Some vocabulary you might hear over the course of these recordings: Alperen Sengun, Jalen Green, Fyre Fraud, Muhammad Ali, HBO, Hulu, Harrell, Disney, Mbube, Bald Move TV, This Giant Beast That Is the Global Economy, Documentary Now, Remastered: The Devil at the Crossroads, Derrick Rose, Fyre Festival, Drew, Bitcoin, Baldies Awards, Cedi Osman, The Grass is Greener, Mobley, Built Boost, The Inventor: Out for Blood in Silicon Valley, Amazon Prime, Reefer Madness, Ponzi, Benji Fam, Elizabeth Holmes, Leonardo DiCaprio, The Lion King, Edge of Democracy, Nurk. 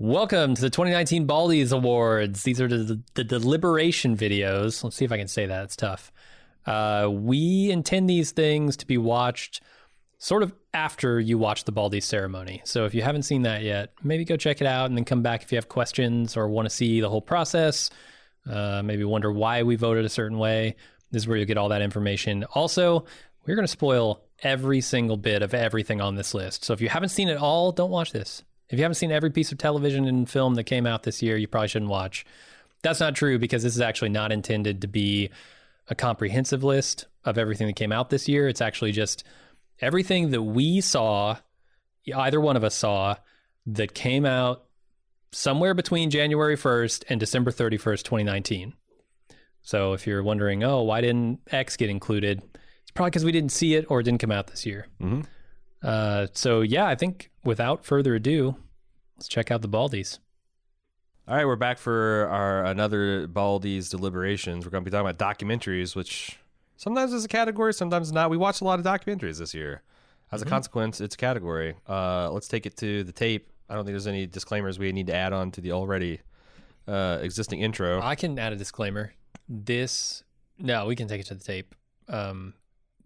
Welcome to the 2019 Baldies Awards. These are the deliberation videos. Let's see if I can say that. It's tough. We intend these things to be watched sort of after you watch the Baldies ceremony. So if you haven't seen that yet, maybe go check it out and then come back if you have questions or want to see the whole process. Maybe wonder why we voted a certain way. This is where you'll get all that information. Also, we're going to spoil every single bit of everything on this list. So if you haven't seen it all, don't watch this. If you haven't seen every piece of television and film that came out this year, you probably shouldn't watch. That's not true, because this is actually not intended to be a comprehensive list of everything that came out this year. It's actually just everything that we saw, either one of us saw, that came out somewhere between January 1st and December 31st, 2019. So if you're wondering, oh, why didn't X get included? It's probably because we didn't see it or it didn't come out this year. Mm-hmm. So yeah, I think without further ado, let's check out the Baldies. All right, we're back for our another Baldies deliberations. We're going to be talking about documentaries, which sometimes is a category, sometimes not. We watched a lot of documentaries this year. As a consequence, it's a category. Let's take it to the tape. I don't think there's any disclaimers we need to add on to the already existing intro. I can add a disclaimer. We can take it to the tape.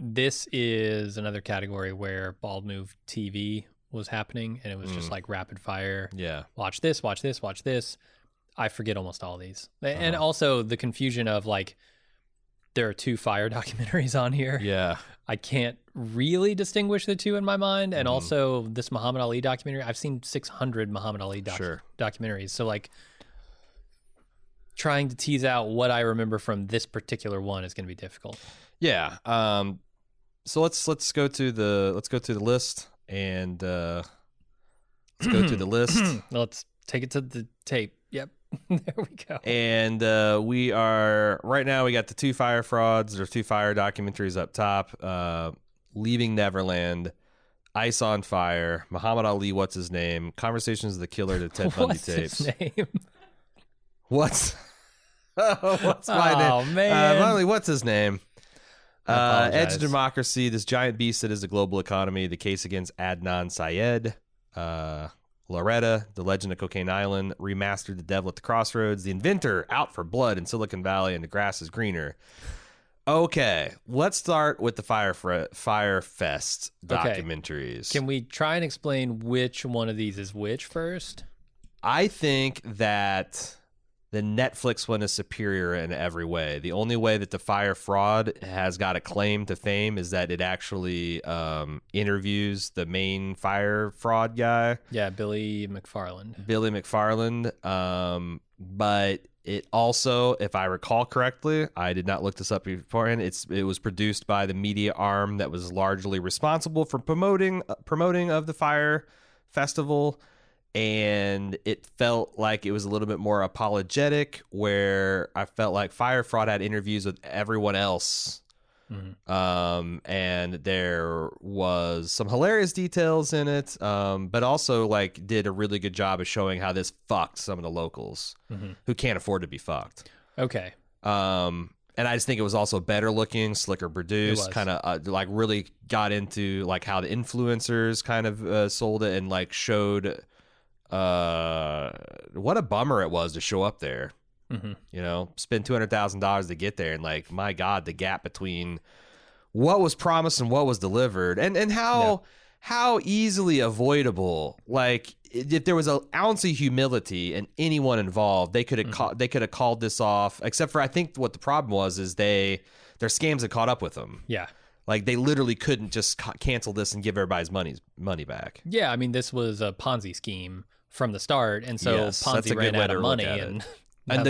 This is another category where Bald Move TV was happening, and it was just like rapid fire. Yeah. Watch this, watch this, watch this. I forget almost all these. And also the confusion of like, there are two Fyre documentaries on here. Yeah. I can't really distinguish the two in my mind. And also this Muhammad Ali documentary, I've seen 600 Muhammad Ali documentaries. So like trying to tease out what I remember from this particular one is going to be difficult. Yeah. So let's go to the list and let's go to the list. Let's take it to the tape. Yep. There we go. And we are right now. We got the two Fyre Frauds or two Fyre documentaries up top. Leaving Neverland, Ice on Fire, Muhammad Ali. What's his name? Conversations with the Killer: The Ted Bundy Tapes. What's his name? What's my name? Oh man, Muhammad Ali. What's his name? Edge of Democracy, This Giant Beast That Is the Global Economy, The Case Against Adnan Syed, Lorena, The Legend of Cocaine Island, Remastered: The Devil at the Crossroads, The Inventor: Out for Blood in Silicon Valley, and The Grass is Greener. Okay, let's start with the Fyre Fest documentaries. Okay. Can we try and explain which one of these is which first? I think that the Netflix one is superior in every way. The only way that the Fyre Fraud has got a claim to fame is that it actually interviews the main Fyre Fraud guy. Yeah, Billy McFarland. But it also, if I recall correctly, I did not look this up beforehand, it was produced by the media arm that was largely responsible for promoting of the Fyre Festival. And it felt like it was a little bit more apologetic, where I felt like Fyre Fraud had interviews with everyone else. Mm-hmm. And there was some hilarious details in it, but also like did a really good job of showing how this fucked some of the locals who can't afford to be fucked. Okay. And I just think it was also better looking, slicker produced, kind of like really got into like how the influencers kind of sold it and like showed... what a bummer it was to show up there. Mm-hmm. You know, spend $200,000 to get there, and like, my God, the gap between what was promised and what was delivered, and how easily avoidable. Like, if there was an ounce of humility in anyone involved, they could have called this off. Except for, I think what the problem was is their scams had caught up with them. Yeah. Like, they literally couldn't just cancel this and give everybody's money back. Yeah, I mean, this was a Ponzi scheme from the start, and so yes, Ponzi ran out of money, and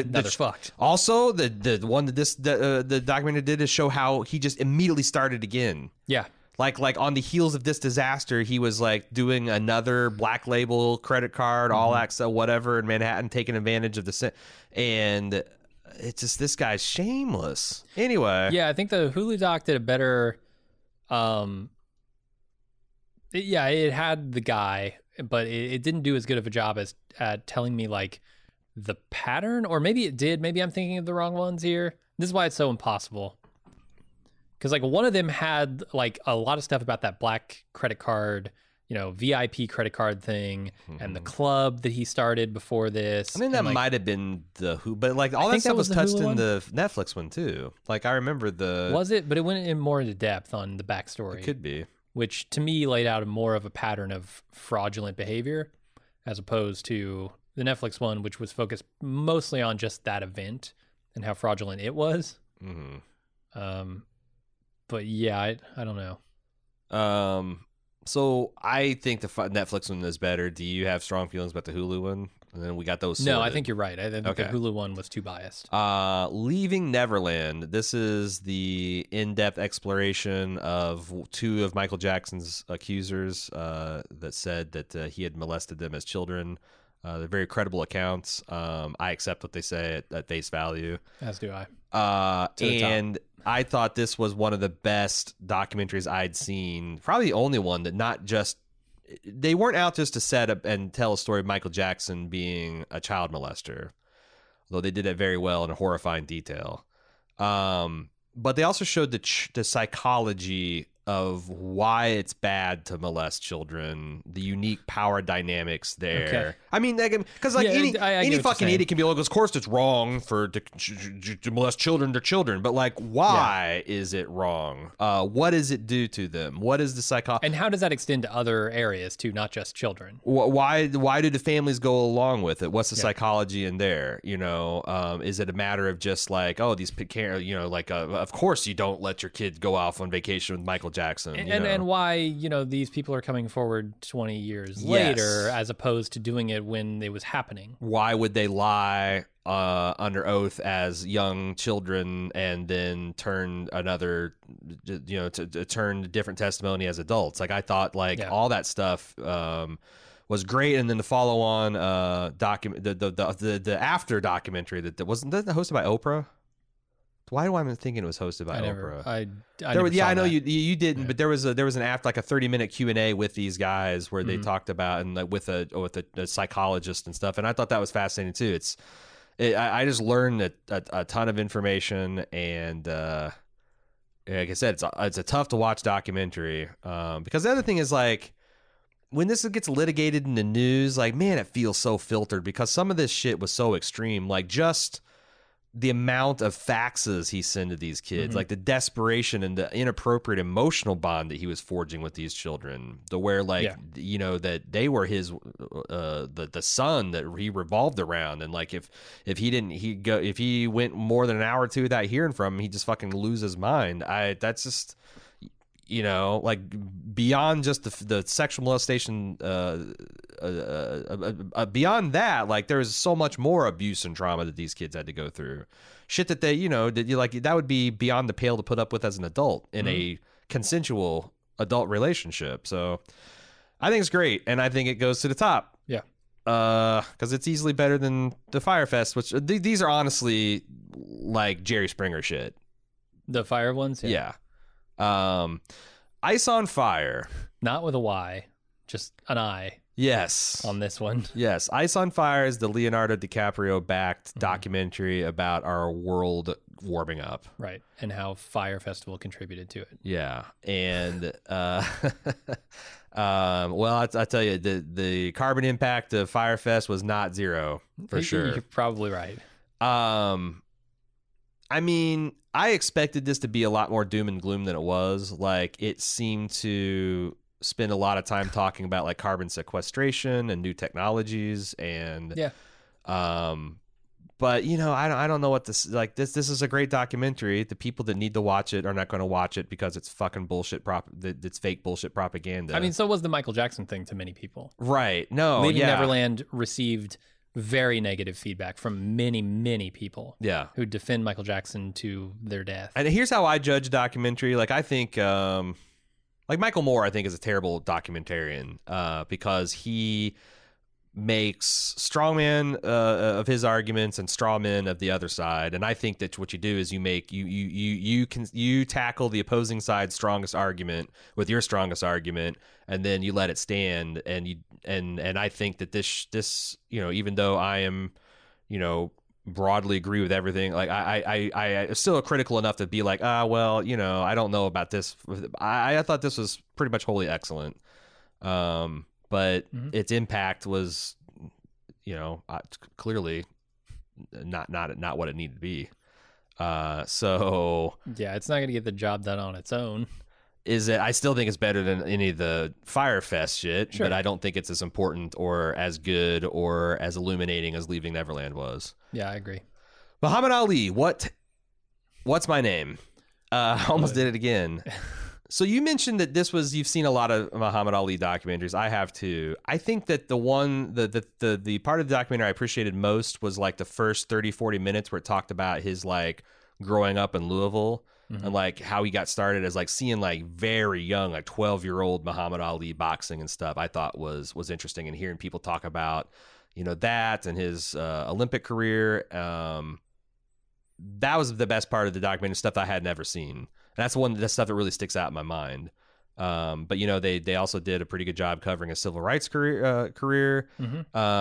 they're fucked. Also, the one that the documentary did is show how he just immediately started again. Yeah, like on the heels of this disaster, he was like doing another black label credit card, all access, whatever in Manhattan, taking advantage of and it's just, this guy's shameless. Anyway, yeah, I think the Hulu doc did a better. It had the guy, but it didn't do as good of a job as telling me like the pattern, or maybe it did. Maybe I'm thinking of the wrong ones here. This is why it's so impossible. Because like one of them had like a lot of stuff about that black credit card you know, VIP credit card thing and the club that he started before this. I mean, that might have been the Who, but like all that stuff was touched in the Netflix one too. Like I remember the... Was it? But it went in more into depth on the backstory. It could be. Which to me laid out more of a pattern of fraudulent behavior as opposed to the Netflix one, which was focused mostly on just that event and how fraudulent it was. But yeah, I don't know. So I think the Netflix one is better. Do you have strong feelings about the Hulu one? And then we got those sorted. No, I think you're right. I think the Hulu one was too biased. Leaving Neverland. This is the in-depth exploration of two of Michael Jackson's accusers that said that he had molested them as children. They're very credible accounts. I accept what they say at face value. As do I. And I thought this was one of the best documentaries I'd seen, probably the only one that not just, they weren't out just to set up and tell a story of Michael Jackson being a child molester, though they did it very well in a horrifying detail. But they also showed the psychology of why it's bad to molest children, the unique power dynamics there. Okay. I mean, because like any fucking idiot can be like, of course it's wrong to molest children, they're children, but like, why is it wrong? What does it do to them? What is the psychology? And how does that extend to other areas too, not just children? Why do the families go along with it? What's the psychology in there? You know, is it a matter of just like, oh, these parents, you know, like, of course you don't let your kid go off on vacation with Michael Jackson, and why, you know, these people are coming forward 20 years later as opposed to doing it when it was happening. Why would they lie under oath as young children and then turn another, you know, to turn different testimony as adults? Like I thought, like all that stuff was great, and then the follow-on document, the after documentary that wasn't that hosted by Oprah. Why do I am thinking it was hosted by Oprah? I know you didn't, but there was an after, like a 30-minute Q&A with these guys where they talked about, and like with a psychologist and stuff, and I thought that was fascinating too. I just learned a ton of information, and like I said, it's a tough to watch documentary because the other thing is like, when this gets litigated in the news, like, man, it feels so filtered because some of this shit was so extreme, like just the amount of faxes he sent to these kids, like the desperation and the inappropriate emotional bond that he was forging with these children, to where like, you know, that they were his, the son that he revolved around. And like, if he went more than an hour or two without hearing from him, he just fucking lose his mind. That's just, you know, like beyond just the sexual molestation, beyond that, like there is so much more abuse and trauma that these kids had to go through, shit that they, you know, that you like that would be beyond the pale to put up with as an adult in a consensual adult relationship. So I think it's great, and I think it goes to the top. Yeah, because it's easily better than the Fyre Fest, which these are honestly like Jerry Springer shit. The Fyre ones, Ice on Fire, not with a Y, just an I. Yes, on this one. Yes, Ice on Fire is the Leonardo DiCaprio backed documentary about our world warming up, right, and how Fyre Festival contributed to it. Yeah, and well, I tell you, the carbon impact of Fyre Fest was not zero for sure. You're probably right. I mean, I expected this to be a lot more doom and gloom than it was. Like, it seemed to spend a lot of time talking about like carbon sequestration and new technologies, and but you know, I don't know what this like. This is a great documentary. The people that need to watch it are not going to watch it because it's fucking bullshit. It's fake bullshit propaganda. I mean, so was the Michael Jackson thing to many people, right? No, Leaving Neverland received very negative feedback from many, many people who defend Michael Jackson to their death. And here's how I judge documentary. Like, I think, like Michael Moore, I think is a terrible documentarian because he makes strongman of his arguments and strawmen of the other side. And I think that what you do is you tackle the opposing side's strongest argument with your strongest argument, and then you let it stand. And I think that this, you know, even though I am, you know, broadly agree with everything, like I still critical enough to be like, well, you know, I don't know about this. I thought this was pretty much wholly excellent. But its impact was, you know, clearly not what it needed to be. So yeah, it's not going to get the job done on its own. Is it? I still think it's better than any of the Firefest shit, sure, but I don't think it's as important or as good or as illuminating as Leaving Neverland was. Yeah, I agree. Muhammad Ali, what's my name? Almost did it again. So you mentioned that this was, you've seen a lot of Muhammad Ali documentaries. I have too. I think that the one, the part of the documentary I appreciated most was like the first 30, 40 minutes where it talked about his like growing up in Louisville. Mm-hmm. And like how he got started, as like seeing like very young, like 12-year-old Muhammad Ali boxing and stuff, I thought was interesting. And hearing people talk about, you know, that and his Olympic career, that was the best part of the documentary, stuff that I had never seen. And that's the stuff that really sticks out in my mind. But you know, they also did a pretty good job covering his civil rights career. Mm-hmm.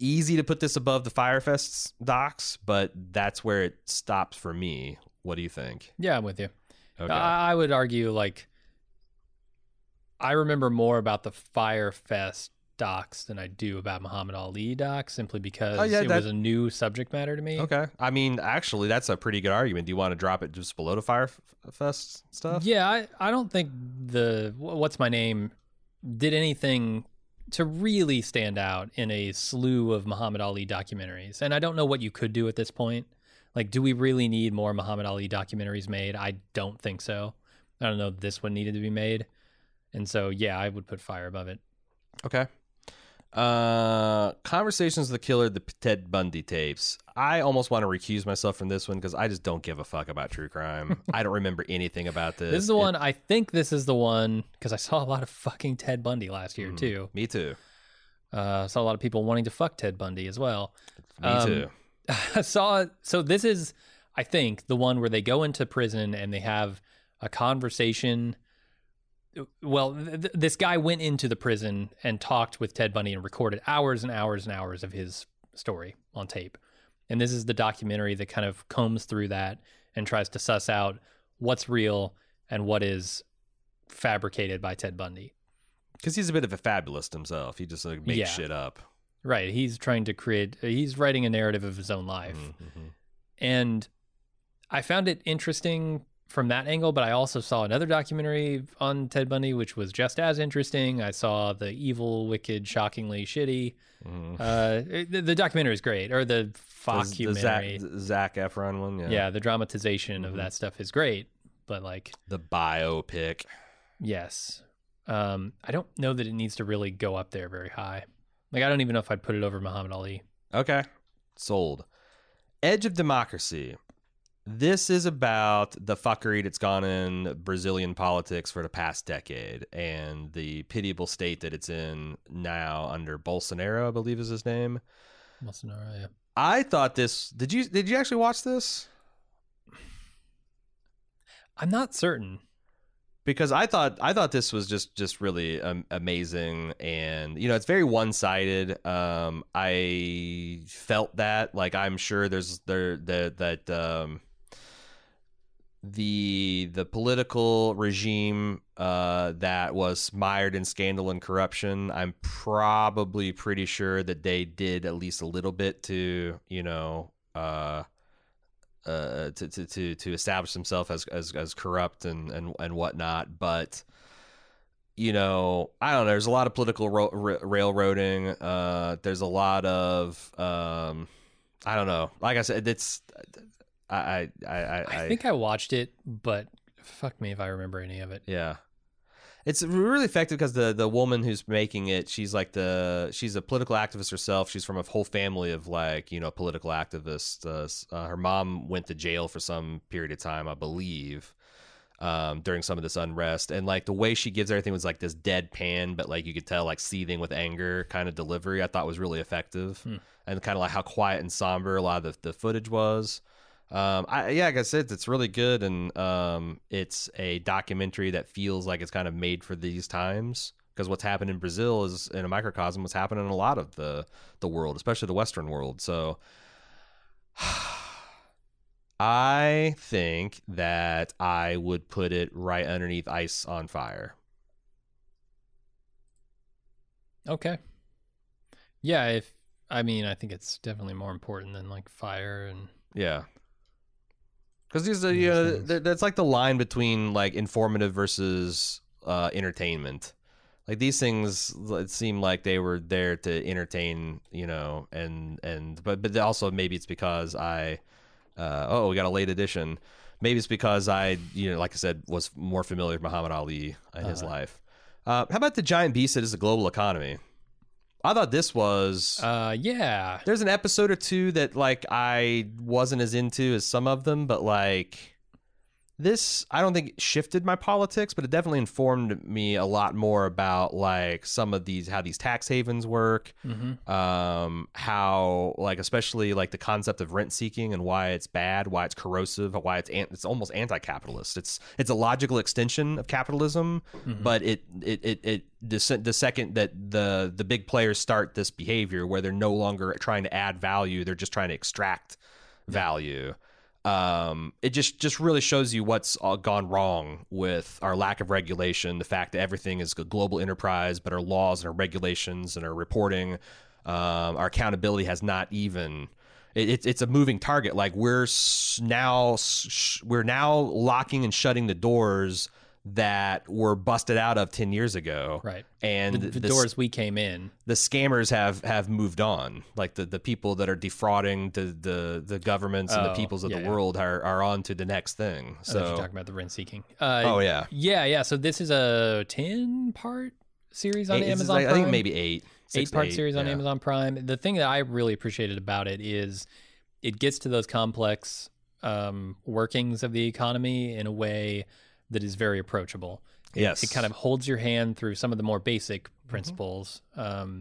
Easy to put this above the Firefest docs, but that's where it stops for me. What do you think? Yeah, I'm with you. Okay. I would argue, like, I remember more about the Firefest docs than I do about Muhammad Ali docs, simply because it was a new subject matter to me. Okay. I mean, actually, that's a pretty good argument. Do you want to drop it just below the Firefest stuff? Yeah, I don't think the What's My Name did anything to really stand out in a slew of Muhammad Ali documentaries. And I don't know what you could do at this point. Like, do we really need more Muhammad Ali documentaries made? I don't think so. I don't know if this one needed to be made. And so, yeah, I would put Fyre above it. Okay. Conversations with the Killer, the Ted Bundy tapes. I almost want to recuse myself from this one because I just don't give a fuck about true crime. I don't remember anything about this. This is the one, I think this is the one, because I saw a lot of fucking Ted Bundy last year, too. Me too. I saw a lot of people wanting to fuck Ted Bundy as well. Me too. I saw, so this is, I think, the one where they go into prison and they have a conversation. Well, this guy went into the prison and talked with Ted Bundy and recorded hours and hours and hours of his story on tape. And this is the documentary that kind of combs through that and tries to suss out what's real and what is fabricated by Ted Bundy. Because he's a bit of a fabulist himself. He just like makes shit up. Right. He's trying to create, he's writing a narrative of his own life. Mm-hmm. And I found it interesting from that angle, but I also saw another documentary on Ted Bundy, which was just as interesting. I saw the evil, wicked, shockingly shitty. Mm. The documentary is great, or the documentary. The Zac Efron one, yeah. The dramatization of that stuff is great, but like the biopic. Yes, I don't know that it needs to really go up there very high. Like, I don't even know if I'd put it over Muhammad Ali. Okay, sold. Edge of Democracy. This is about the fuckery that's gone in Brazilian politics for the past decade and the pitiable state that it's in now under Bolsonaro, I believe is his name. Bolsonaro, yeah. I thought this... Did you actually watch this? I'm not certain. Because I thought this was just really amazing, and you know, it's very one-sided. I felt that, like, I'm sure the political regime that was mired in scandal and corruption, I'm pretty sure that they did at least a little bit to, you know, to establish himself as corrupt and whatnot. But, you know, I don't know. There's a lot of political railroading. There's a lot of, I don't know. Like I said, it's, I think I watched it, but fuck me if I remember any of it. Yeah. It's really effective because the woman who's making it, she's a political activist herself. She's from a whole family of, like, you know, political activists. Her mom went to jail for some period of time, I believe, during some of this unrest. And like the way she gives everything was like this deadpan, but like you could tell, like, seething with anger kind of delivery, I thought was really effective. And kind of like how quiet and somber a lot of the footage was. Like I said, it's really good, and it's a documentary that feels like it's kind of made for these times, because what's happened in Brazil is, in a microcosm, what's happening in a lot of the world, especially the Western world. So I think that I would put it right underneath Ice on Fire. Okay. Yeah, I think it's definitely more important than like Fyre and yeah. Because these are, you know, that's like the line between like informative versus entertainment. Like these things, it seemed like they were there to entertain, you know, but also maybe it's because we got a late edition. Maybe it's because I, you know, like I said, was more familiar with Muhammad Ali and his life. How about The Giant Beast That Is the Global Economy? I thought this was... yeah. There's an episode or two that, like, I wasn't as into as some of them, but, like, this, I don't think it shifted my politics, but it definitely informed me a lot more about, like, some of these, how these tax havens work, mm-hmm. How, like, especially, like, the concept of rent-seeking and why it's bad, why it's corrosive, why it's almost anti-capitalist. It's a logical extension of capitalism, mm-hmm. but the second that the big players start this behavior where they're no longer trying to add value, they're just trying to extract value. It just really shows you what's all gone wrong with our lack of regulation, the fact that everything is a global enterprise, but our laws and our regulations and our reporting, our accountability has not even... It's a moving target. Like we're now locking and shutting the doors that were busted out of 10 years ago. Right. And the doors we came in. The scammers have moved on. Like the people that are defrauding the governments and the peoples of the world are on to the next thing. So you're talking about the rent seeking. Yeah. So this is a 10-part series on Amazon Prime. I think maybe 8-part series on Amazon Prime. The thing that I really appreciated about it is it gets to those complex workings of the economy in a way that is very approachable. Yes. It kind of holds your hand through some of the more basic principles, mm-hmm.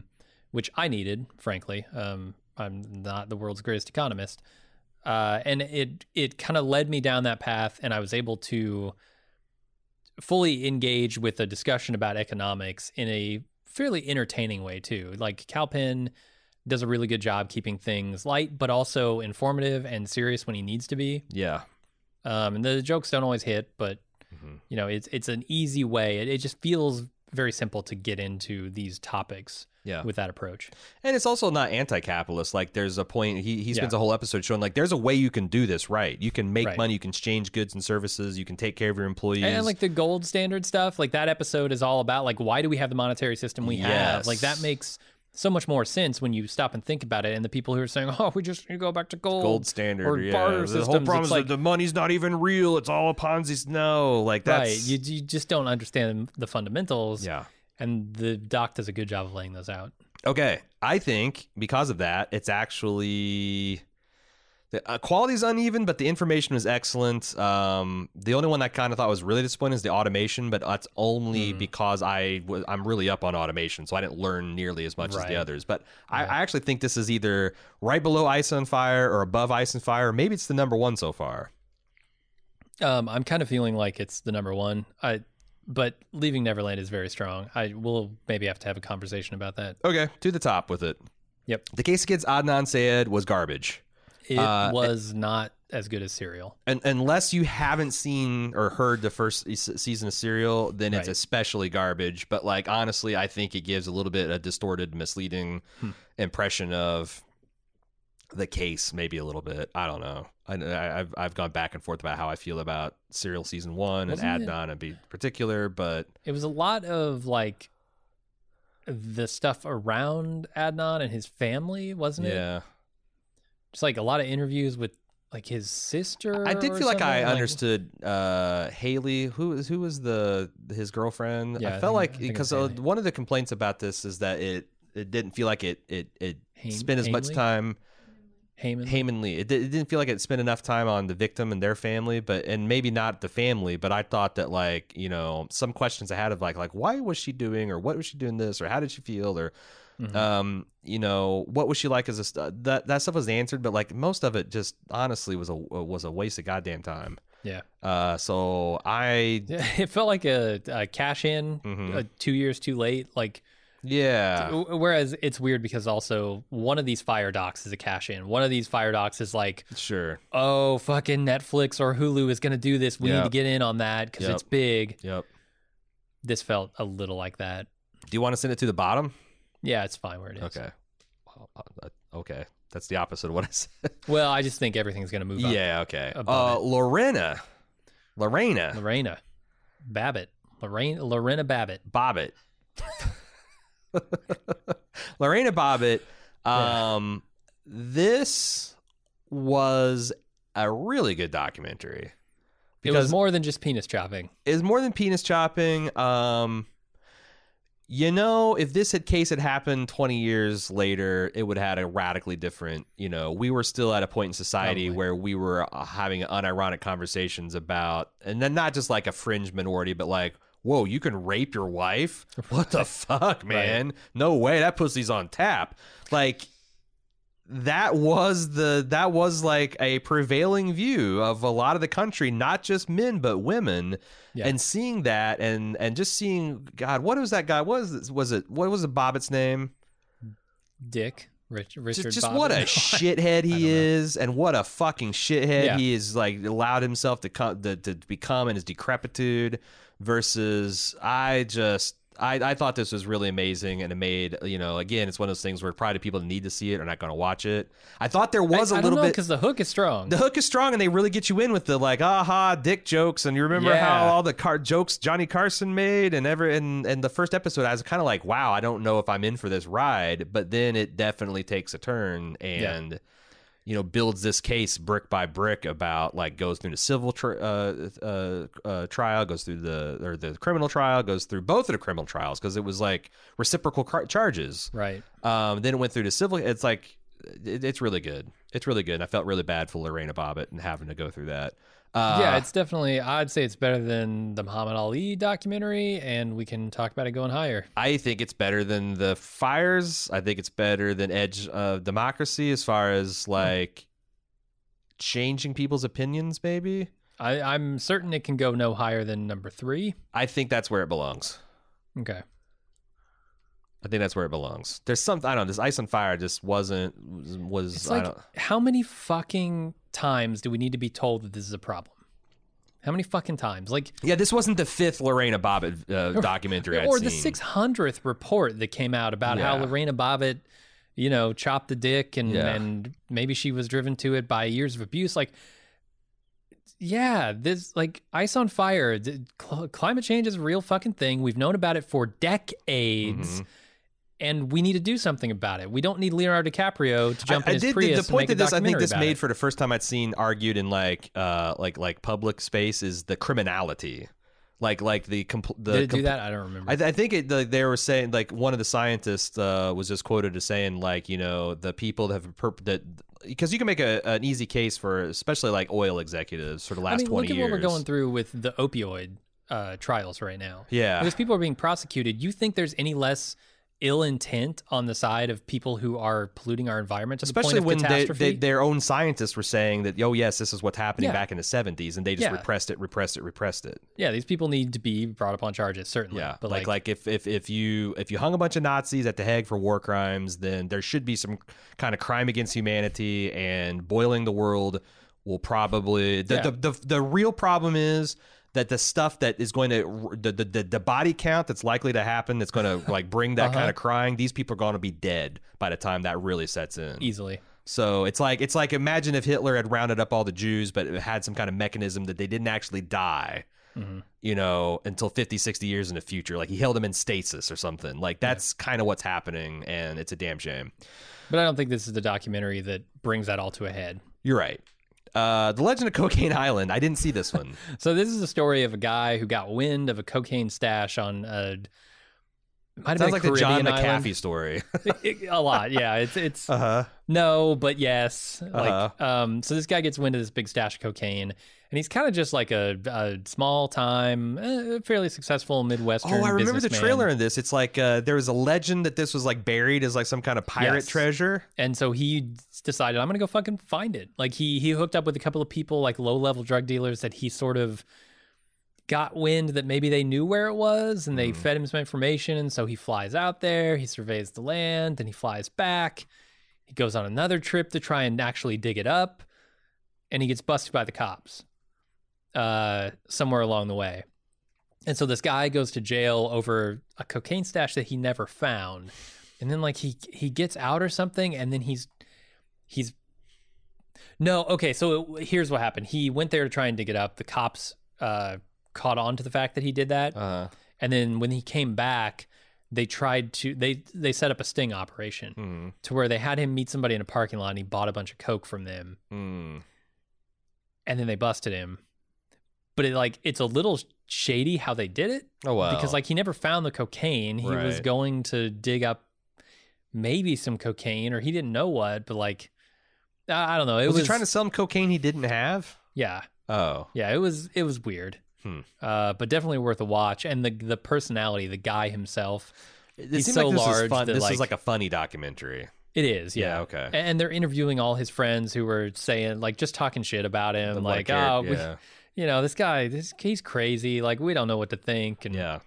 Which I needed, frankly. I'm not the world's greatest economist. And it kind of led me down that path, and I was able to fully engage with a discussion about economics in a fairly entertaining way, too. Like, Calpin does a really good job keeping things light, but also informative and serious when he needs to be. Yeah. And the jokes don't always hit, but you know, it's an easy way. It just feels very simple to get into these topics with that approach. And it's also not anti-capitalist. Like there's a point, he spends a whole episode showing like there's a way you can do this right. You can make money, you can exchange goods and services, you can take care of your employees. And like the gold standard stuff, like that episode is all about like, why do we have the monetary system we have? Like that makes so much more sense when you stop and think about it. And the people who are saying, "Oh, we just go back to gold standard or barter systems," the whole problem is like, the money's not even real. It's all a Ponzi. No, like that's right. You just don't understand the fundamentals. Yeah, and the doc does a good job of laying those out. Okay, I think because of that, it's actually the quality's uneven, but the information was excellent. The only one I kind of thought was really disappointing is the automation, but that's only because I'm really up on automation, so I didn't learn nearly as much as the others. But I actually think this is either right below Ice on Fire or above Ice on Fire. Maybe it's the number one so far. I'm kind of feeling like it's the number one. But Leaving Neverland is very strong. I will maybe have to have a conversation about that. Okay, to the top with it. Yep. The Case Against Adnan Syed was garbage. It was not as good as Serial. And unless you haven't seen or heard the first season of Serial, then it's especially garbage. But like honestly, I think it gives a little bit a distorted, misleading impression of the case, maybe a little bit. I don't know. I've gone back and forth about how I feel about Serial season 1 and Adnan in particular, but it was a lot of like the stuff around Adnan and his family, wasn't it? Yeah. Just like a lot of interviews with like his sister. I did feel like I understood Haley, who was his girlfriend. Yeah, I felt like because one of the complaints about this is that it didn't feel like it spent as much time. Heyman Lee. It didn't feel like it spent enough time on the victim and their family, and maybe not the family. But I thought that like, you know, some questions I had of like why was she doing, or what was she doing this, or how did she feel, or. Mm-hmm. You know, what was she like as a that stuff was answered, but like most of it just honestly was a waste of goddamn time. Yeah. So it felt like a cash in, 2 years too late. Like, yeah. Whereas it's weird because also one of these Fyre docs is a cash in. One of these Fyre docs is like, sure. Oh, fucking Netflix or Hulu is going to do this. We need to get in on that because it's big. Yep. This felt a little like that. Do you want to send it to the bottom? Yeah, it's fine where it is. Okay. Okay. That's the opposite of what I said. Well, I just think everything's going to move up. Yeah, okay. Lorena. Babbitt. Lorena Babbitt. Bobbitt. Lorena Bobbitt. This was a really good documentary. It was more than just penis chopping. It was more than penis chopping. You know, if this case had happened 20 years later, it would have had a radically different, you know, we were still at a point in society where we were having unironic conversations about, and then not just like a fringe minority, but like, whoa, you can rape your wife? What the fuck, man? Right. No way, that pussy's on tap. Like, that was like a prevailing view of a lot of the country, not just men but women. Yeah. And seeing that and just seeing, God, what was that guy? What was Bobbitt's name? Dick. Richard. Just Bobbitt. What a shithead he is, and what a fucking shithead he is. Like, allowed himself to become in his decrepitude. Versus, I thought this was really amazing, and it made, you know, again, it's one of those things where probably people that need to see it are not going to watch it. I thought there was a little bit, because the hook is strong. The hook is strong, and they really get you in with the, like, aha, dick jokes, and you remember how all the jokes Johnny Carson made, and the first episode, I was kind of like, wow, I don't know if I'm in for this ride, but then it definitely takes a turn, and you know, builds this case brick by brick about, like, goes through the civil trial, goes through the criminal trial, goes through both of the criminal trials, because it was like reciprocal charges. Right. Then it went through the civil. It's like, it's really good. It's really good. And I felt really bad for Lorena Bobbitt and having to go through that. Yeah, it's definitely, I'd say it's better than the Muhammad Ali documentary, and we can talk about it going higher. I think it's better than the Fires. I think it's better than Edge of Democracy, as far as, like, changing people's opinions, maybe. I'm certain it can go no higher than number 3. I think that's where it belongs. Okay. I think that's where it belongs. There's something, I don't know, this Ice on Fire just was it's like, I don't, how many fucking times do we need to be told that this is a problem? How many fucking times? Like, yeah, this wasn't the 5th Lorena Bobbitt documentary I'd seen. Or the 600th report that came out about how Lorena Bobbitt, you know, chopped the dick and maybe she was driven to it by years of abuse. Like, yeah, this, like, Ice on Fire, climate change is a real fucking thing. We've known about it for decades. Mm-hmm. And we need to do something about it. We don't need Leonardo DiCaprio to jump in his Prius and make a documentary about it. The point that this, I think this made for the first time I'd seen argued in like public space is the criminality, like the did it do that? I don't remember. I think they were saying, like, one of the scientists was just quoted as saying, like, you know, the people that have because you can make an easy case for, especially like oil executives for the last 20 years. Look at what we're going through with the opioid trials right now. Yeah, because people are being prosecuted. You think there's any less ill intent on the side of people who are polluting our environment, especially when their own scientists were saying that, oh yes, this is what's happening back in the 70s, and they just repressed it. Yeah, these people need to be brought up on charges, certainly. Yeah, but like if you hung a bunch of Nazis at the Hague for war crimes, then there should be some kind of crime against humanity, and boiling the world will probably the real problem is that the stuff that is going to, the body count that's likely to happen, that's going to, like, bring that kind of crying, these people are going to be dead by the time that really sets in. Easily. So it's like imagine if Hitler had rounded up all the Jews, but it had some kind of mechanism that they didn't actually die, you know, until 50, 60 years in the future. Like, he held them in stasis or something. Like, that's kind of what's happening, and it's a damn shame. But I don't think this is the documentary that brings that all to a head. You're right. The Legend of Cocaine Island. I didn't see this one. So this is a story of a guy who got wind of a cocaine stash on a. Might have sounds been like the John McAfee story. A lot, yeah. It's no, but yes. Like, so this guy gets wind of this big stash of cocaine, and he's kind of just like a small time, fairly successful Midwestern businessman. Oh, I remember the trailer in this. It's like there was a legend that this was, like, buried as, like, some kind of pirate treasure, and so he decided, I'm gonna go fucking find it. Like, he hooked up with a couple of people, like low level drug dealers that he sort of got wind that maybe they knew where it was, and they fed him some information. And so he flies out there, he surveys the land, and he flies back. He goes on another trip to try and actually dig it up, and he gets busted by the cops somewhere along the way. And so this guy goes to jail over a cocaine stash that he never found. and then like he gets out or something, and then he's no, okay, so here's what happened. He went there trying to get up. The cops caught on to the fact that he did that, and then when he came back, they tried to they set up a sting operation to where they had him meet somebody in a parking lot, and he bought a bunch of coke from them, and then they busted him. But it's a little shady how they did it. Oh wow! Because he never found the cocaine. He was going to dig up maybe some cocaine, or he didn't know what. But I don't know. It was he trying to sell him cocaine he didn't have. Yeah. Oh. Yeah. It was weird. But definitely worth a watch. And the personality, the guy himself, he's so large. This is like a funny documentary. It is, yeah. Okay. And they're interviewing all his friends who were saying just talking shit about him, this guy, he's crazy. We don't know what to think. And yeah.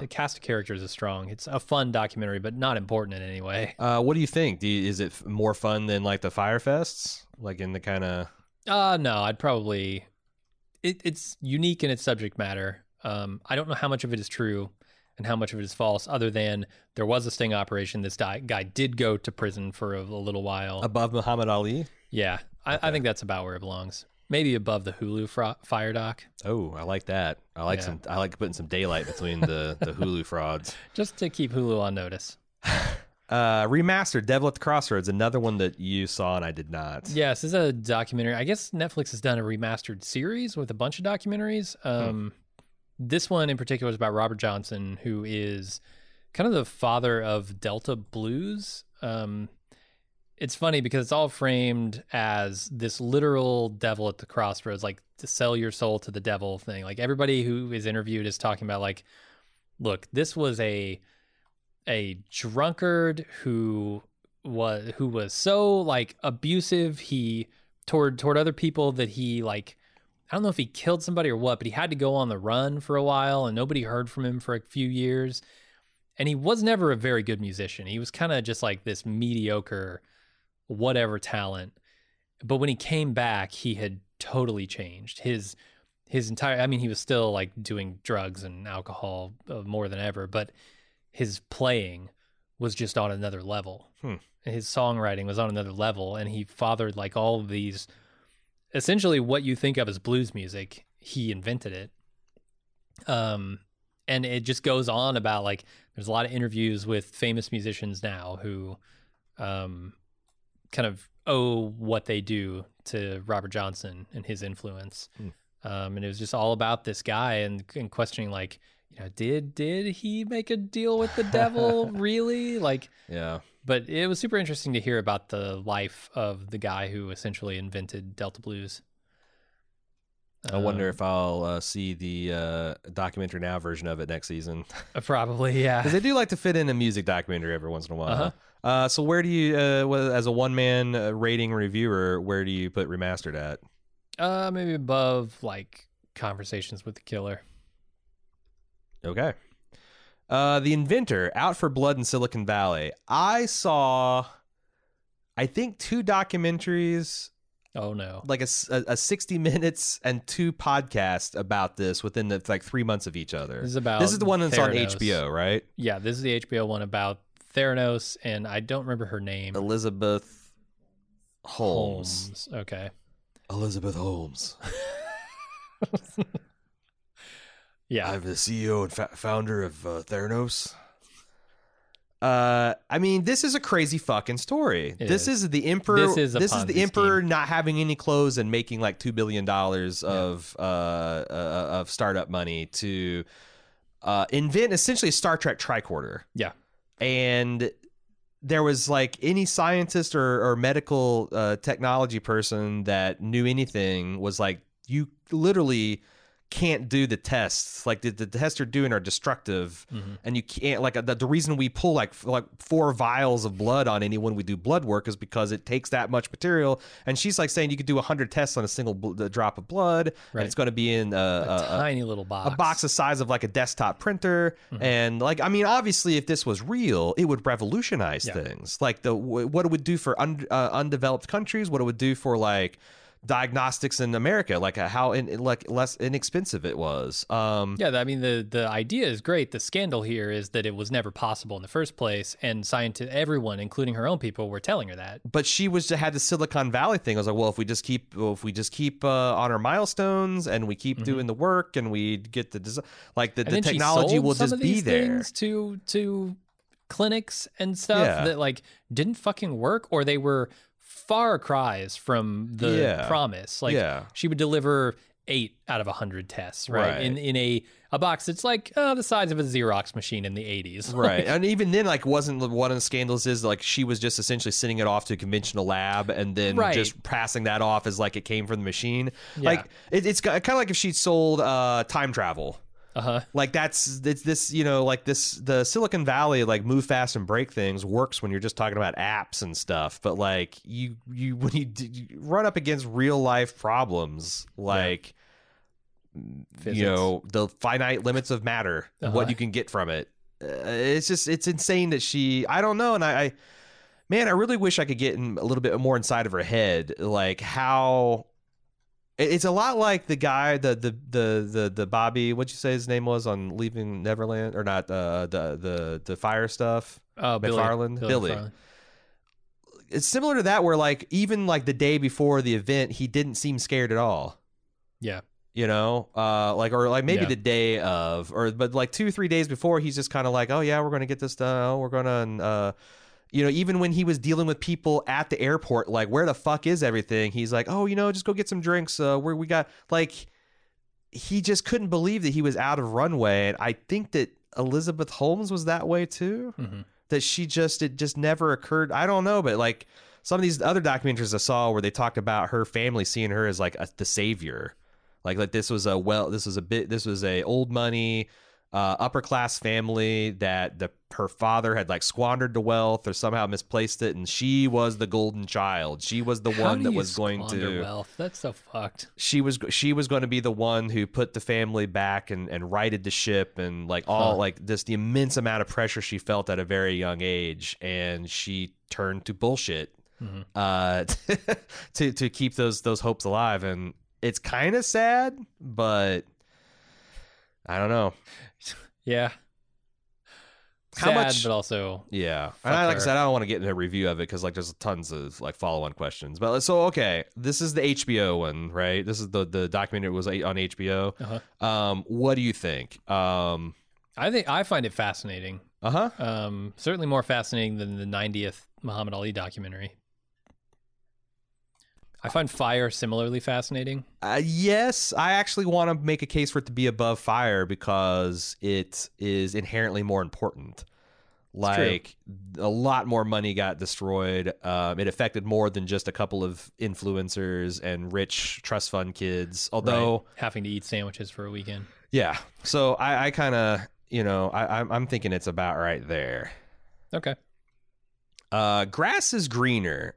The cast of characters is strong. It's a fun documentary, but not important in any way. What do you think? Is it more fun than the Fyre Fests? In the kind of? No, I'd probably. It's unique in its subject matter. I don't know how much of it is true and how much of it is false, other than there was a sting operation. This guy did go to prison for a little while. Above Muhammad Ali? Yeah. Okay. I think that's about where it belongs. Maybe above the Hulu Fyre doc. Oh, I like that. I like putting some daylight between the Hulu frauds. Just to keep Hulu on notice. Remastered: Devil at the Crossroads, another one that you saw and I did not. Yes, it's a documentary. I guess Netflix has done a remastered series with a bunch of documentaries. This one in particular is about Robert Johnson, who is kind of the father of Delta blues. It's funny because it's all framed as this literal devil at the crossroads, to sell your soul to the devil thing. Everybody who is interviewed is talking about look, this was a drunkard who was so abusive. He toward other people that he I don't know if he killed somebody or what, but he had to go on the run for a while, and nobody heard from him for a few years. And he was never a very good musician. He was kind of just this mediocre whatever talent. But when he came back, he had totally changed his entire, he was still doing drugs and alcohol more than ever, but his playing was just on another level. His songwriting was on another level, and he fathered all of these, essentially what you think of as blues music, he invented it. And it just goes on about there's a lot of interviews with famous musicians now who kind of owe what they do to Robert Johnson and his influence. And it was just all about this guy and questioning did he make a deal with the devil really? Yeah. But it was super interesting to hear about the life of the guy who essentially invented Delta blues. I wonder if I'll see the Documentary Now version of it next season. Probably, yeah. Because they do like to fit in a music documentary every once in a while. Uh-huh. So where do you, as a one-man rating reviewer, where do you put Remastered at? Maybe above, Conversations with the Killer. Okay. The Inventor, Out for Blood in Silicon Valley. I saw, I think, two documentaries. Oh no! A 60 minutes and two podcasts about this within the 3 months of each other. This is the one that's Theranos. On HBO, right? Yeah, this is the HBO one about Theranos, and I don't remember her name. Elizabeth Holmes. Okay. Elizabeth Holmes. Yeah, I'm the CEO and founder of Theranos. This is a crazy fucking story. This is the emperor. This is the emperor not having any clothes and making $2 billion of startup money to invent essentially a Star Trek tricorder. Yeah, and there was any scientist or medical technology person that knew anything was you literally can't do the tests. The tests you're doing are destructive, and you can't the reason we pull four vials of blood on anyone we do blood work is because it takes that much material. And she's saying you could do 100 tests on a single drop of blood, right. And it's going to be in a tiny little box, a box the size of a desktop printer. And obviously if this was real, it would revolutionize things, what it would do for undeveloped countries, what it would do for diagnostics in America, like how like less inexpensive it was. Yeah, I mean, the idea is great. The scandal here is that it was never possible in the first place, and everyone, including her own people, were telling her that. But she had the Silicon Valley thing. I was like, well, if we just keep on our milestones, and we keep doing the work, and we get the technology will just be there to clinics and stuff that like didn't fucking work, or they were far cries from the promise. Like she would deliver 8 out of 100 tests, right? In a box that's like the size of a Xerox machine in the 80s. Right. And even then, like, wasn't one of the scandals is like she was just essentially sending it off to a conventional lab and then just passing that off as like it came from the machine. Yeah. Like it's kind of like if she sold time travel. Uh-huh. Like the Silicon Valley, like move fast and break things works when you're just talking about apps and stuff. But like when you run up against real life problems, like, physics, the finite limits of matter, what you can get from it. It's insane that I don't know. And I really wish I could get in a little bit more inside of her head, like how. It's a lot like the guy, the Bobby, what'd you say his name was on Leaving Neverland, or not the Fyre stuff? McFarland, Billy. It's similar to that, where like even like the day before the event, he didn't seem scared at all. Yeah, the day of, but like 2-3 days before, he's just kind of like, oh yeah, we're gonna get this done, we're gonna. Even when he was dealing with people at the airport, like, where the fuck is everything? He's like, oh, just go get some drinks. We got, like, he just couldn't believe that he was out of runway. And I think that Elizabeth Holmes was that way too. Mm-hmm. That it just never occurred. I don't know, but like some of these other documentaries I saw where they talked about her family seeing her as like the savior, like this was a old money, upper class family that her father had like squandered the wealth or somehow misplaced it, and she was the golden child. She was the one that was going to wealth. That's so fucked. She was going to be the one who put the family back and righted the ship, and like all like this the immense amount of pressure she felt at a very young age, and she turned to bullshit to keep those hopes alive, and it's kind of sad, but I don't know. Yeah. Sad, but also... Yeah. And I said, I don't want to get into a review of it because, like, there's tons of, like, follow-on questions. But, so, okay, this is the HBO one, right? This is the documentary that was on HBO. Uh-huh. What do you think? I find it fascinating. Uh-huh. Certainly more fascinating than the 90th Muhammad Ali documentary. I find Fyre similarly fascinating. Yes, I actually want to make a case for it to be above Fyre because it is inherently more important. Like, a lot more money got destroyed. It affected more than just a couple of influencers and rich trust fund kids. Although having to eat sandwiches for a weekend. Yeah. So I kind of, I'm thinking it's about right there. Okay. Grass is Greener.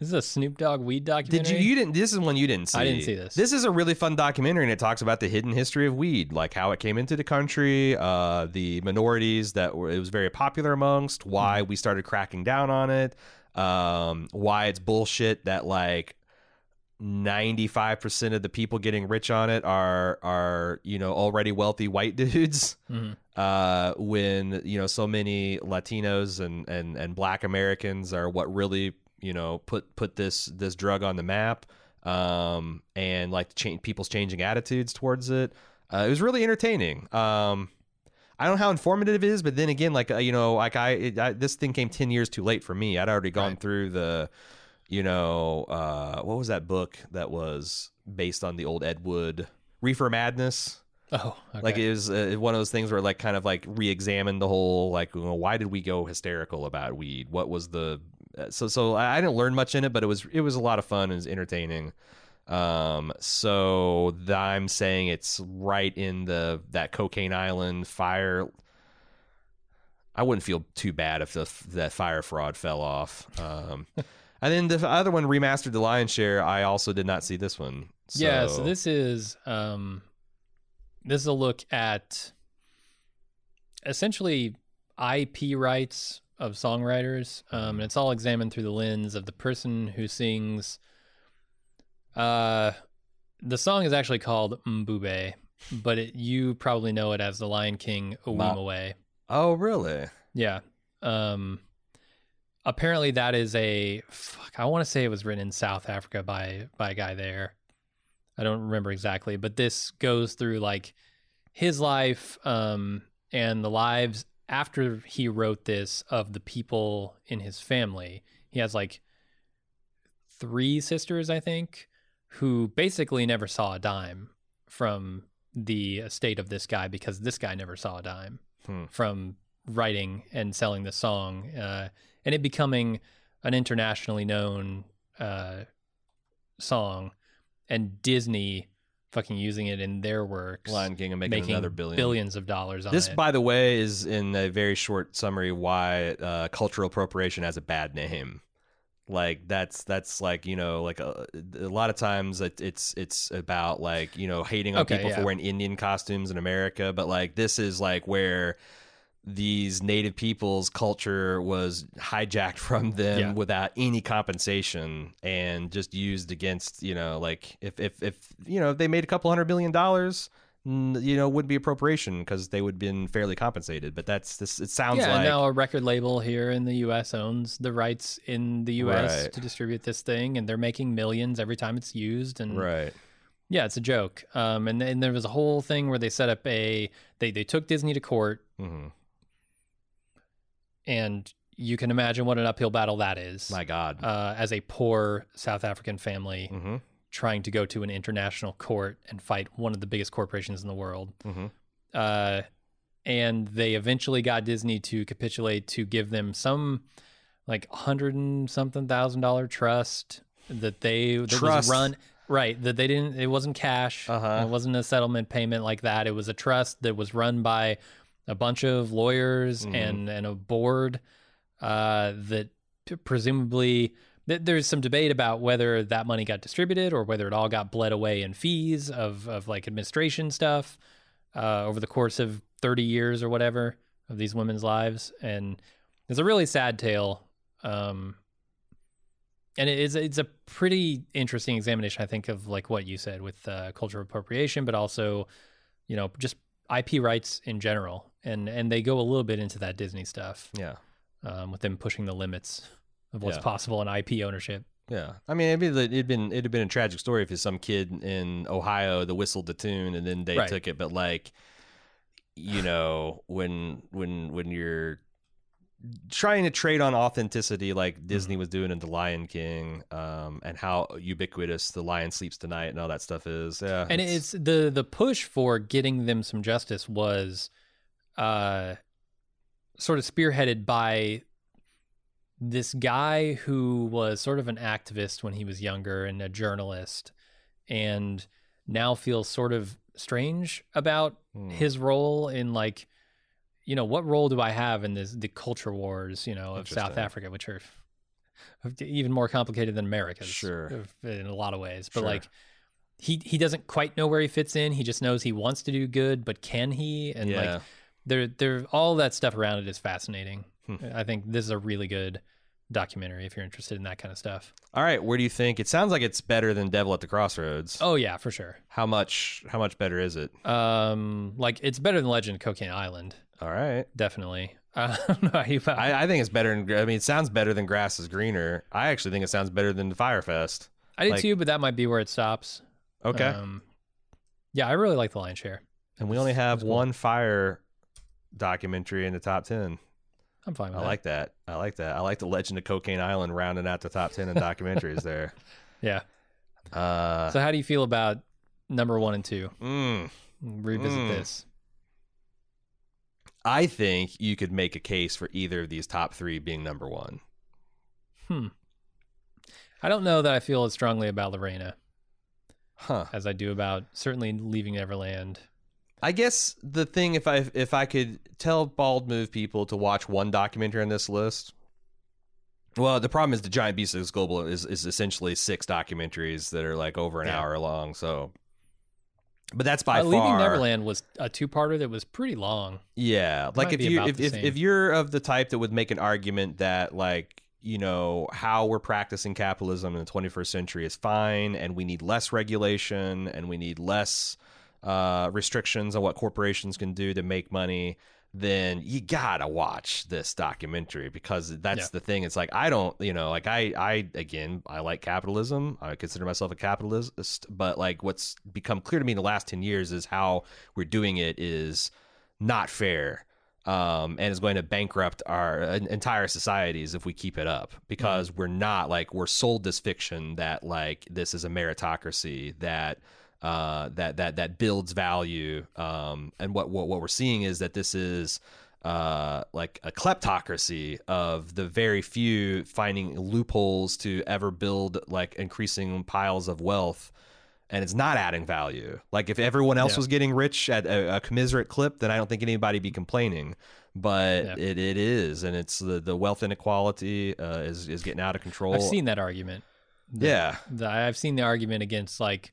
This is a Snoop Dogg weed documentary. This is one you didn't see. I didn't see this. This is a really fun documentary, and it talks about the hidden history of weed, like how it came into the country, the minorities it was very popular amongst, why we started cracking down on it, why it's bullshit that like 95% of the people getting rich on it are already wealthy white dudes. Mm-hmm. When so many Latinos and Black Americans are what really put this drug on the map, and like people's changing attitudes towards it. It was really entertaining. I don't know how informative it is, but then again, like, this thing came 10 years too late for me. I'd already gone through the, what was that book that was based on the old Ed Wood, Reefer Madness? Oh, okay. Like it was one of those things where like kind of like re-examined the whole, like, why did we go hysterical about weed? What was the, So I didn't learn much in it, but it was a lot of fun. It was entertaining. So I'm saying it's right in that Cocaine Island Fyre. I wouldn't feel too bad if that Fyre Fraud fell off. And then the other one, Remastered: The Lion Share. I also did not see this one. So. Yeah, so this is a look at essentially IP rights of songwriters, and it's all examined through the lens of the person who sings The song is actually called Mbube, but you probably know it as The Lion King, Away. Oh, really? Yeah. Apparently that is I want to say it was written in South Africa by a guy there. I don't remember exactly, but this goes through like his life and the lives after he wrote this of the people in his family. He has like 3 sisters, I think, who basically never saw a dime from the estate of this guy because this guy never saw a dime from writing and selling the song, and it becoming an internationally known song, and Disney fucking using it in their works. Lion King and making another billions of dollars on this, it. This, by the way, is in a very short summary why cultural appropriation has a bad name. Like that's like, you know, like a lot of times it's about like, you know, hating on people for wearing Indian costumes in America, but like this is like where these native people's culture was hijacked from them without any compensation and just used against, you know, like if you know, if they made a couple $100 million, you know, wouldn't be appropriation because they would have been fairly compensated. But that's this. It sounds like now a record label here in the U.S. owns the rights in the U.S. Right. to distribute this thing, and they're making millions every time it's used. And yeah, it's a joke. And there was a whole thing where they set up they took Disney to court, and you can imagine what an uphill battle that is. My God, as a poor South African family. Trying to go to an international court and fight one of the biggest corporations in the world. And they eventually got Disney to capitulate, to give them some like $100,000 trust that was run right. That they didn't, it wasn't cash. It wasn't a settlement payment like that. It was a trust that was run by a bunch of lawyers and a board that presumably, there's some debate about whether that money got distributed or whether it all got bled away in fees of like administration stuff over the course of 30 years or whatever of these women's lives. And it's a really sad tale. And it's a pretty interesting examination, I think, of like what you said with cultural appropriation, but also, you know, just IP rights in general. And they go a little bit into that Disney stuff. Yeah. With them pushing the limits of what's possible in IP ownership. Yeah. I mean, it'd been a tragic story if it's some kid in Ohio that whistled the tune and then they took it. But like, you know, when you're trying to trade on authenticity, like Disney was doing in The Lion King, and how ubiquitous The Lion Sleeps Tonight and all that stuff is. Yeah. And it's the push for getting them some justice was, sort of spearheaded by this guy who was sort of an activist when he was younger and a journalist, and now feels sort of strange about his role in, like, you know, what role do I have in the culture wars, you know, of South Africa, which are even more complicated than America's in a lot of ways. But like he doesn't quite know where he fits in. He just knows he wants to do good, but can he? And like there all that stuff around it is fascinating. I think this is a really good documentary if you're interested in that kind of stuff. All right, where do you think? It sounds like it's better than Devil at the Crossroads. Oh yeah, for sure. How much better is it? Like it's better than Legend of Cocaine Island. All right, definitely. I think it's better. I mean, it sounds better than Grass is Greener. I actually think it sounds better than the Fyre Fest. I did too, but that might be where it stops. Okay. Yeah, I really like the lion's share, and we only have one Fyre documentary in the top 10. I'm fine with that. I like that. I like The Legend of Cocaine Island rounding out the top 10 in documentaries there. Yeah. So how do you feel about number 1 and 2? Revisit this. I think you could make a case for either of these top 3 being number 1. I don't know that I feel as strongly about Lorena as I do about certainly Leaving Neverland. I guess the thing, if I could tell Bald Move people to watch one documentary on this list, well, the problem is The Giant Beast That Is Global is essentially 6 documentaries that are like over an hour long. So, but that's by far. Leaving Neverland was a 2-parter that was pretty long. Yeah, it like if you're of the type that would make an argument that like you know, how we're practicing capitalism in the 21st century is fine, and we need less regulation, and we need less restrictions on what corporations can do to make money, then you gotta watch this documentary, because that's the thing. It's like, I don't, you know, like I like capitalism. I consider myself a capitalist, but like what's become clear to me in the last 10 years is how we're doing it is not fair. And is going to bankrupt our entire societies if we keep it up, because we're not like, we're sold this fiction that like this is a meritocracy that that builds value, and what we're seeing is that this is like a kleptocracy of the very few finding loopholes to ever build like increasing piles of wealth. And it's not adding value. Like if everyone else was getting rich at a commiserate clip, then I don't think anybody'd be complaining. But it is, and it's the wealth inequality is getting out of control. I've seen that argument. I've seen the argument against like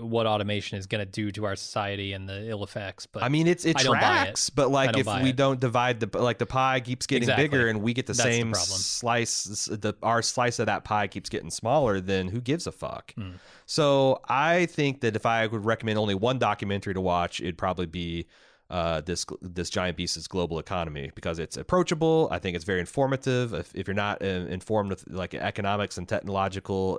what automation is going to do to our society and the ill effects. But I mean, it tracks. But like if we don't divide the pie keeps getting bigger, and we get the same slice, our slice of that pie keeps getting smaller, then who gives a fuck? So I think that if I would recommend only one documentary to watch, it'd probably be this Giant Beast's Global Economy, because it's approachable. I think it's very informative. If you're not informed with like economics and technological,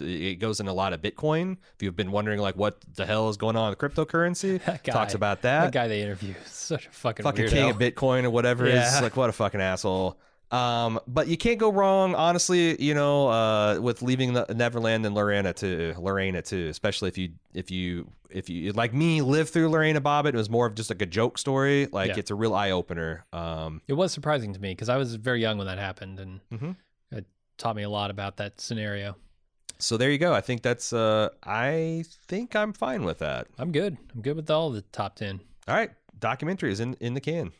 it goes into a lot of Bitcoin. If you've been wondering like what the hell is going on with cryptocurrency, talks about that. The guy they interview is such a fucking king of Bitcoin or whatever. Is like, what a fucking asshole. But you can't go wrong, honestly, you know, with Leaving Neverland and Lorena too, especially if you like me live through Lorena Bobbitt. It was more of just like a joke story. Like it's a real eye opener. It was surprising to me because I was very young when that happened, and it taught me a lot about that scenario. So there you go. I think that's, I think I'm fine with that. I'm good. I'm good with all the top 10. All right. Documentary is in the can.